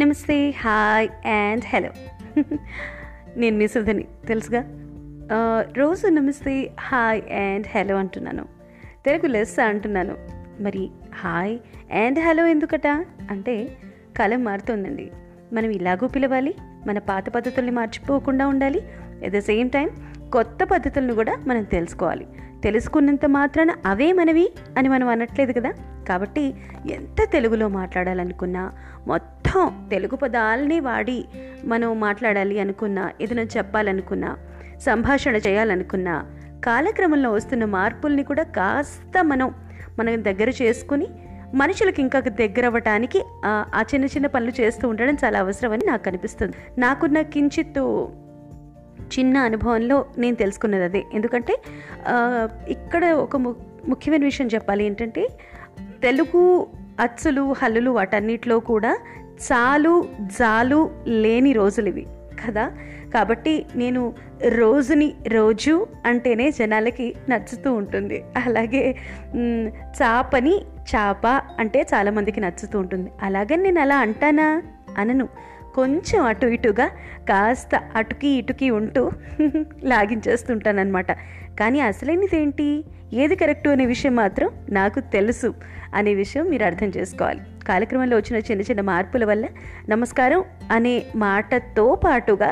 నమస్తే, hi and hello. నేను మీ సుధని, తెలుసుగా. రోజు నమస్తే, హాయ్ అండ్ హలో అంటున్నాను, తెలుగు లెస్ అంటున్నాను. మరి హాయ్ అండ్ హలో ఎందుకట అంటే, కాలం మారుతుందండి. మనం ఇలాగూ పిలవాలి, మన పాత పద్ధతుల్ని మార్చిపోకుండా ఉండాలి. ఎట్ ద సేమ్ టైం కొత్త పద్ధతులను కూడా మనం తెలుసుకోవాలి. తెలుసుకున్నంత మాత్రాన అవే మనవి అని మనం అనట్లేదు కదా. కాబట్టి ఎంత తెలుగులో మాట్లాడాలనుకున్నా, మొత్తం తెలుగు పదాలని వాడి మనం మాట్లాడాలి అనుకున్నా, ఏదైనా చెప్పాలనుకున్నా, సంభాషణ చేయాలనుకున్నా, కాలక్రమంలో వస్తున్న మార్పుల్ని కూడా కాస్త మనం దగ్గర చేసుకుని మనుషులకు ఇంకా దగ్గర అవ్వటానికి ఆ చిన్న చిన్న పనులు చేస్తూ ఉండడం చాలా అవసరం అని నాకు అనిపిస్తుంది. నాకున్న కించిత్తు చిన్న అనుభవంలో నేను తెలుసుకున్నది అదే. ఎందుకంటే ఇక్కడ ఒక ముఖ్యమైన విషయం చెప్పాలి ఏంటంటే, తెలుగు అచ్చులు హల్లులు వాటన్నిటిలో కూడా చాలు జాలు లేని రోజులు ఇవి కదా. కాబట్టి నేను రోజుని రోజు అంటేనే జనాలకి నచ్చుతూ ఉంటుంది. అలాగే చాపని చాప అంటే చాలామందికి నచ్చుతూ ఉంటుంది. అలాగే నేను అలా అంటానా? అనను. కొంచెం అటు ఇటుగా, కాస్త అటుకి ఇటుకి ఉంటూ లాగించేస్తుంటానమాట. కానీ అసలైనదేంటి, ఏది కరెక్టు అనే విషయం మాత్రం నాకు తెలుసు అనే విషయం మీరు అర్థం చేసుకోవాలి. కాలక్రమంలో వచ్చిన చిన్న చిన్న మార్పుల వల్ల నమస్కారం అనే మాటతో పాటుగా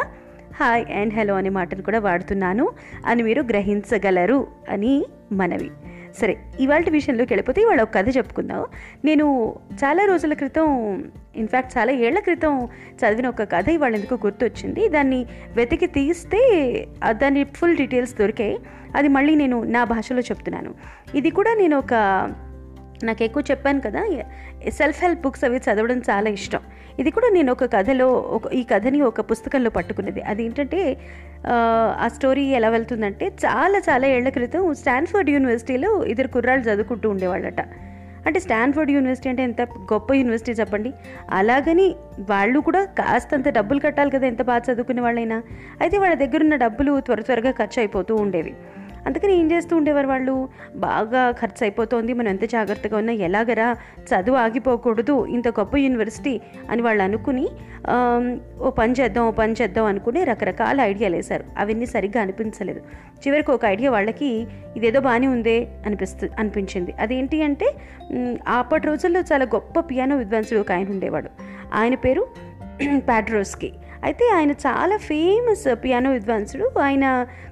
హాయ్ అండ్ హలో అనే మాటను కూడా వాడుతున్నాను అని మీరు గ్రహించగలరు అని మనవి. సరే, ఇవాళ విషయంలోకి వెళ్ళిపోతే, ఇవాళ ఒక కథ చెప్పుకుందాం. నేను చాలా రోజుల క్రితం, ఇన్ఫ్యాక్ట్ చాలా ఏళ్ల క్రితం చదివిన ఒక కథ ఇవాళ ఎందుకు గుర్తొచ్చింది. దాన్ని వెతికి తీస్తే దాని ఫుల్ డీటెయిల్స్ దొరికాయి. అది మళ్ళీ నేను నా భాషలో చెప్తున్నాను. ఇది కూడా నేను నాకు ఎక్కువ చెప్పాను కదా, సెల్ఫ్ హెల్ప్ బుక్స్ అవి చదవడం చాలా ఇష్టం. ఇది కూడా నేను ఒక కథలో ఈ కథని ఒక పుస్తకంలో పట్టుకున్నది. అది ఏంటంటే, ఆ స్టోరీ ఎలా వెళ్తుందంటే, చాలా చాలా ఏళ్ల క్రితం స్టాన్ఫర్డ్ యూనివర్సిటీలో ఇద్దరు కుర్రాళ్ళు చదువుకుంటూ ఉండేవాళ్ళట. అంటే స్టాన్ఫర్డ్ యూనివర్సిటీ అంటే ఎంత గొప్ప యూనివర్సిటీ చెప్పండి. అలాగని వాళ్ళు కూడా కాస్తంత డబ్బులు కట్టాలి కదా, ఎంత బాగా చదువుకునే వాళ్ళైనా. అయితే వాళ్ళ దగ్గర ఉన్న డబ్బులు త్వరగా ఖర్చు అయిపోతూ ఉండేవి. అందుకని ఏం చేస్తూ ఉండేవారు వాళ్ళు, బాగా ఖర్చు అయిపోతుంది, మనం ఎంత జాగ్రత్తగా ఉన్నా ఎలాగరా చదువు ఆగిపోకూడదు, ఇంత గొప్ప యూనివర్సిటీ అని వాళ్ళు అనుకుని ఓ పని చేద్దాం అనుకుని రకరకాల ఐడియాలు వేశారు. అవన్నీ సరిగ్గా అనిపించలేదు. చివరికి ఒక ఐడియా వాళ్ళకి ఇదేదో బాగానే ఉందే అనిపించింది. అదేంటి అంటే, అప్పటి రోజుల్లో చాలా గొప్ప పియానో విద్వాంసుడు ఒక ఆయన ఉండేవాడు. ఆయన పేరు పాడరోస్కీ. అయితే ఆయన చాలా ఫేమస్ పియానో విద్వాంసుడు. ఆయన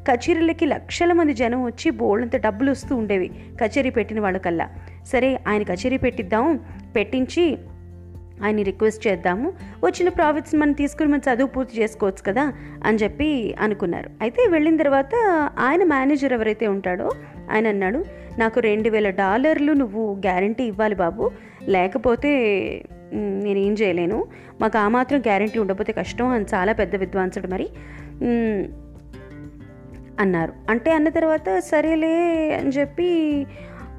కచేరీలకి లక్షల మంది జనం వచ్చి బోల్డంత డబ్బులు వస్తూ ఉండేవి కచేరీ పెట్టిన వాళ్ళకల్లా. సరే, ఆయన కచేరీ పెట్టించి ఆయన రిక్వెస్ట్ చేద్దాము, వచ్చిన ప్రాఫిట్స్ మనం తీసుకుని మనం చదువు పూర్తి చేసుకోవచ్చు కదా అని చెప్పి అనుకున్నారు. అయితే వెళ్ళిన తర్వాత ఆయన మేనేజర్ ఎవరైతే ఉంటాడో ఆయన అన్నాడు, నాకు $2,000 నువ్వు గ్యారంటీ ఇవ్వాలి బాబు, లేకపోతే నేనేం చేయలేను, మాకు ఆ మాత్రం గ్యారంటీ ఉండకపోతే కష్టం అని, చాలా పెద్ద విద్వాంసుడు మరి అన్నారు. అంటే అన్న తర్వాత సరేలే అని చెప్పి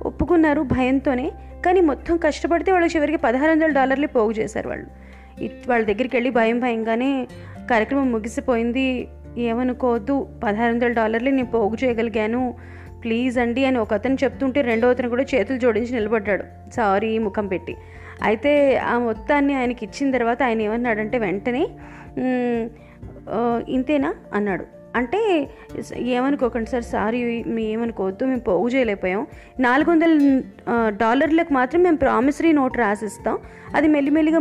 ఒప్పుకున్నారు భయంతోనే. కానీ మొత్తం కష్టపడితే వాళ్ళు చివరికి $1,600 పోగు చేశారు. వాళ్ళ దగ్గరికి వెళ్ళి భయంగానే, కార్యక్రమం ముగిసిపోయింది, ఏమనుకోవద్దు, $1,600 నేను పోగు చేయగలిగాను, ప్లీజ్ అండి అని ఒక అతను చెప్తుంటే రెండో అతను కూడా చేతులు జోడించి నిలబడ్డాడు, సారీ ముఖం పెట్టి. అయితే ఆ మొత్తాన్ని ఆయనకి ఇచ్చిన తర్వాత ఆయన ఏమన్నాడంటే, వెంటనే ఇంతేనా అన్నాడు. అంటే ఏమనుకోకండి సార్, సారీ, ఏమనుకోవద్దు, మేము పోగు చేయలేకపోయాం, $400 మాత్రం మేము ప్రామిసరీ నోట్ రాసిస్తాం, అది మెల్లిమెల్లిగా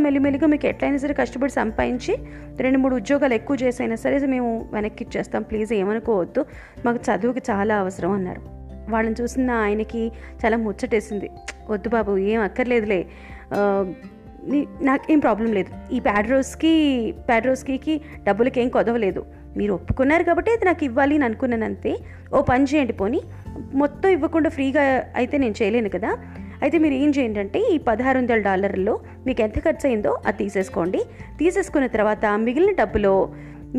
మీకు ఎట్లయినా సరే కష్టపడి సంపాదించి 2-3 ఉద్యోగాలు ఎక్కువ చేసైనా సరే మేము వెనక్కి ఇచ్చేస్తాం, ప్లీజ్ ఏమనుకోవద్దు, మాకు చదువుకి చాలా అవసరం అన్నారు. వాళ్ళని చూసిన ఆయనకి చాలా ముచ్చటేసింది. వద్దు బాబు, ఏం అక్కర్లేదులే, నాకేం ప్రాబ్లం లేదు, ఈ పాడరోస్కీకి డబ్బులకి ఏం కొదవలేదు, మీరు ఒప్పుకున్నారు కాబట్టి అది నాకు ఇవ్వాలి అని అనుకున్నాను అంతే. ఓ పని చేయండి, పోనీ మొత్తం ఇవ్వకుండా ఫ్రీగా అయితే నేను చేయలేను కదా, అయితే మీరు ఏం చేయండి అంటే, ఈ $1,600 మీకు ఎంత ఖర్చు అయిందో అది తీసేసుకోండి, తీసేసుకున్న తర్వాత మిగిలిన డబ్బులో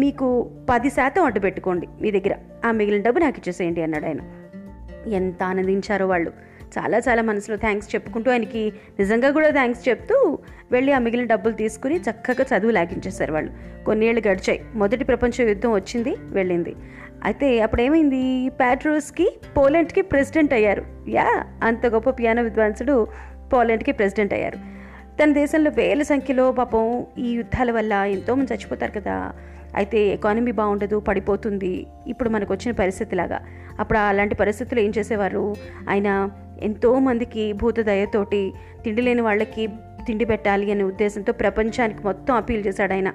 మీకు 10% అడ్డు పెట్టుకోండి మీ దగ్గర, ఆ మిగిలిన డబ్బు నాకు ఇచ్చేసేయండి అన్నాడు ఆయన. ఎంత ఆనందించారో వాళ్ళు, చాలా మనసులో థ్యాంక్స్ చెప్పుకుంటూ, ఆయనకి నిజంగా కూడా థ్యాంక్స్ చెప్తూ వెళ్ళి ఆ మిగిలిన డబ్బులు తీసుకుని చక్కగా చదువు లాగించేశారు వాళ్ళు. కొన్నేళ్ళు గడిచాయి. మొదటి ప్రపంచ యుద్ధం వచ్చింది, వెళ్ళింది. అయితే అప్పుడేమైంది, పాడరోస్కీ పోలాండ్కి ప్రెసిడెంట్ అయ్యారు. అంత గొప్ప పియానో విద్వాంసుడు పోలాండ్కి ప్రెసిడెంట్ అయ్యారు. తన దేశంలో వేల సంఖ్యలో పాపం ఈ యుద్ధాల వల్ల ఎంతోమంది చచ్చిపోతారు కదా. అయితే ఎకానమీ బాగుండదు, పడిపోతుంది ఇప్పుడు మనకు వచ్చిన పరిస్థితిలాగా. అప్పుడు అలాంటి పరిస్థితులు ఏం చేసేవారు, ఆయన ఎంతోమందికి భూతదయతోటి తిండి లేని వాళ్ళకి తిండి పెట్టాలి అనే ఉద్దేశంతో ప్రపంచానికి మొత్తం అప్పీల్ చేశాడు ఆయన.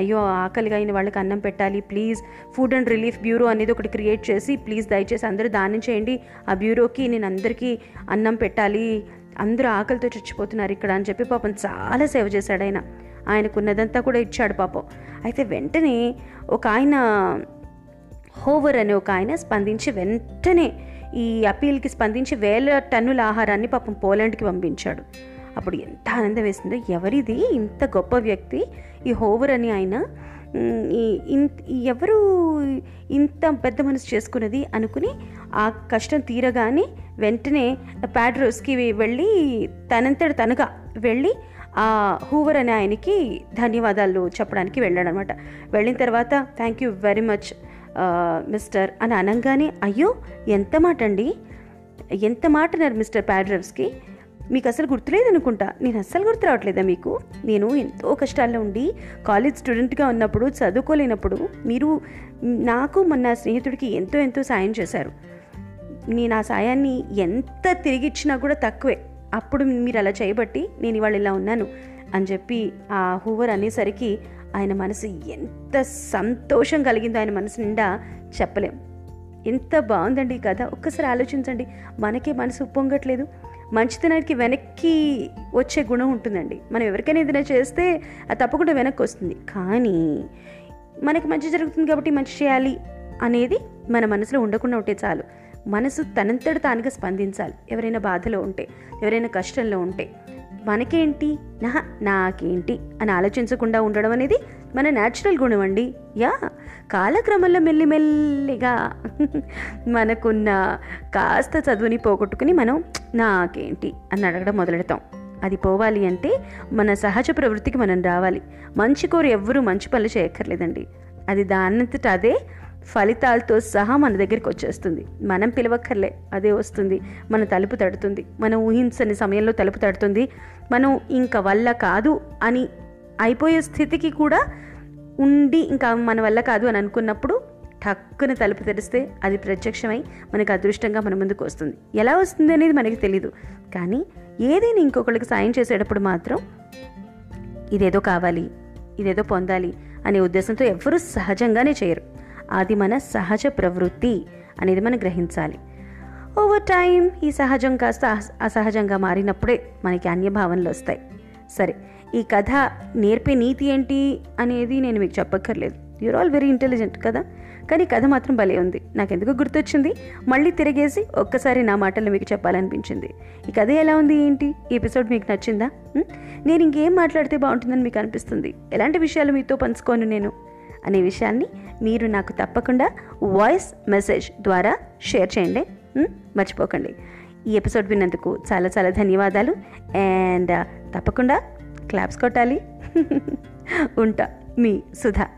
అయ్యో ఆకలిగా అయిన వాళ్ళకి అన్నం పెట్టాలి, please food and relief bureau అనేది ఒకటి క్రియేట్ చేసి ప్లీజ్ దయచేసి అందరూ దానం చేయండి, ఆ బ్యూరోకి నేను అందరికీ అన్నం పెట్టాలి, అందరూ ఆకలితో చచ్చిపోతున్నారు ఇక్కడ అని చెప్పి పాపం చాలా సేవ చేశాడు ఆయన. ఆయనకున్నదంతా కూడా ఇచ్చాడు పాపం. అయితే వెంటనే ఒక ఆయన హూవర్ అనే ఒక ఆయన స్పందించి వెంటనే ఈ అపీల్కి స్పందించి 1000 టన్నుల ఆహారాన్ని పాపం పోలాండ్కి పంపించాడు. అప్పుడు ఎంత ఆనందం వేసిందో, ఎవరిది ఇంత గొప్ప వ్యక్తి ఈ హూవర్ అని ఆయన, ఎవరు ఇంత పెద్ద మనసు చేసుకున్నది అనుకుని ఆ కష్టం తీరగానే వెంటనే పాడరోస్కి వెళ్ళి తనంతట తనగా వెళ్ళి ఆ హూవర్ అనే ఆయనకి ధన్యవాదాలు చెప్పడానికి వెళ్ళాడు అనమాట. వెళ్ళిన తర్వాత thank you very much mister అని అనగానే, అయ్యో ఎంత మాట అండి, ఎంత మాటన్నారు మిస్టర్ పాడరోస్కి, మీకు అసలు గుర్తులేదనుకుంటా, నేను అస్సలు గుర్తు రావట్లేదా మీకు, నేను ఎంతో కష్టాల్లో ఉండి కాలేజ్ స్టూడెంట్గా ఉన్నప్పుడు చదువుకోలేనప్పుడు మీరు నాకు మన స్నేహితుడికి ఎంతో ఎంతో సాయం చేశారు, నేను ఆ సాయాన్ని ఎంత తిరిగిచ్చినా కూడా తక్కువే, అప్పుడు మీరు అలా చేయబట్టి నేను ఇవాళ ఇలా ఉన్నాను అని చెప్పి ఆ హూవర్ అనేసరికి ఆయన మనసు ఎంత సంతోషం కలిగిందో ఆయన మనసు నిండా చెప్పలేం. ఎంత బాగుందండి ఈ కథ. ఒక్కసారి ఆలోచించండి, మనకే మనసు ఉప్పొంగట్లేదు, మంచితనానికి వెనక్కి వచ్చే గుణం ఉంటుందండి. మనం ఎవరికైనా ఏదైనా చేస్తే అది తప్పకుండా వెనక్కి వస్తుంది, కానీ మనకి మంచి జరుగుతుంది కాబట్టి మంచి చేయాలి అనేది మన మనసులో ఉండకుండా ఉంటే చాలు. మనసు తనంతట తానుగా స్పందించాలి. ఎవరైనా బాధలో ఉంటే, ఎవరైనా కష్టంలో ఉంటే మనకేంటి నాకేంటి అని ఆలోచించకుండా ఉండడం అనేది మన న్యాచురల్ గుణం అండి. కాలక్రమంలో మెల్లిమెల్లిగా మనకున్న కాస్త చదువుని పోగొట్టుకుని మనం నాకేంటి అని అడగడం మొదలెడతాం. అది పోవాలి అంటే మన సహజ ప్రవృత్తికి మనం రావాలి. మంచి కోరి ఎవ్వరూ మంచి పనులు చేయక్కర్లేదండి, అది దానంతట అదే ఫలితాలతో సహా మన దగ్గరికి వచ్చేస్తుంది. మనం పిలవక్కర్లే, అదే వస్తుంది, మన తలుపు తడుతుంది, మనం ఊహించని సమయంలో తలుపు తడుతుంది. మనం ఇంక వల్ల కాదు అని అయిపోయే స్థితికి కూడా ఉండి ఇంకా మన వల్ల కాదు అని అనుకున్నప్పుడు టక్కున తలుపు తెరిస్తే అది ప్రత్యక్షమై మనకు అదృష్టంగా మన ముందుకు వస్తుంది. ఎలా వస్తుంది అనేది మనకి తెలీదు, కానీ ఏదైనా ఇంకొకరికి సాయం చేసేటప్పుడు మాత్రం ఇదేదో కావాలి, ఇదేదో పొందాలి అనే ఉద్దేశంతో ఎవ్వరూ సహజంగానే చేయరు. అది మన సహజ ప్రవృత్తి అనేది మనం గ్రహించాలి. ఓవర్ టైం ఈ సహజం కాస్త అసహజంగా మారినప్పుడే మనకి అన్య భావనలు వస్తాయి. సరే, ఈ కథ నేర్పే నీతి ఏంటి అనేది నేను మీకు చెప్పక్కర్లేదు, యూఆర్ ఆల్ వెరీ ఇంటెలిజెంట్ కదా. కానీ కథ మాత్రం భలే ఉంది, నాకెందుకు గుర్తొచ్చింది, మళ్ళీ తిరిగేసి ఒక్కసారి నా మాటల్లో మీకు చెప్పాలనిపించింది. ఈ కథ ఎలా ఉంది ఏంటి, ఈ ఎపిసోడ్ మీకు నచ్చిందా, నేను ఇంకేం మాట్లాడితే బాగుంటుందని మీకు అనిపిస్తుంది, ఎలాంటి విషయాలు మీతో పంచుకోను నేను అనే విషయాన్ని మీరు నాకు తప్పకుండా వాయిస్ మెసేజ్ ద్వారా షేర్ చేయండి, మర్చిపోకండి. ఈ ఎపిసోడ్ విన్నందుకు చాలా చాలా ధన్యవాదాలు. అండ్ తప్పకుండా క్లాప్స్ కొట్టాలి. ఉంటా, మీ సుధా.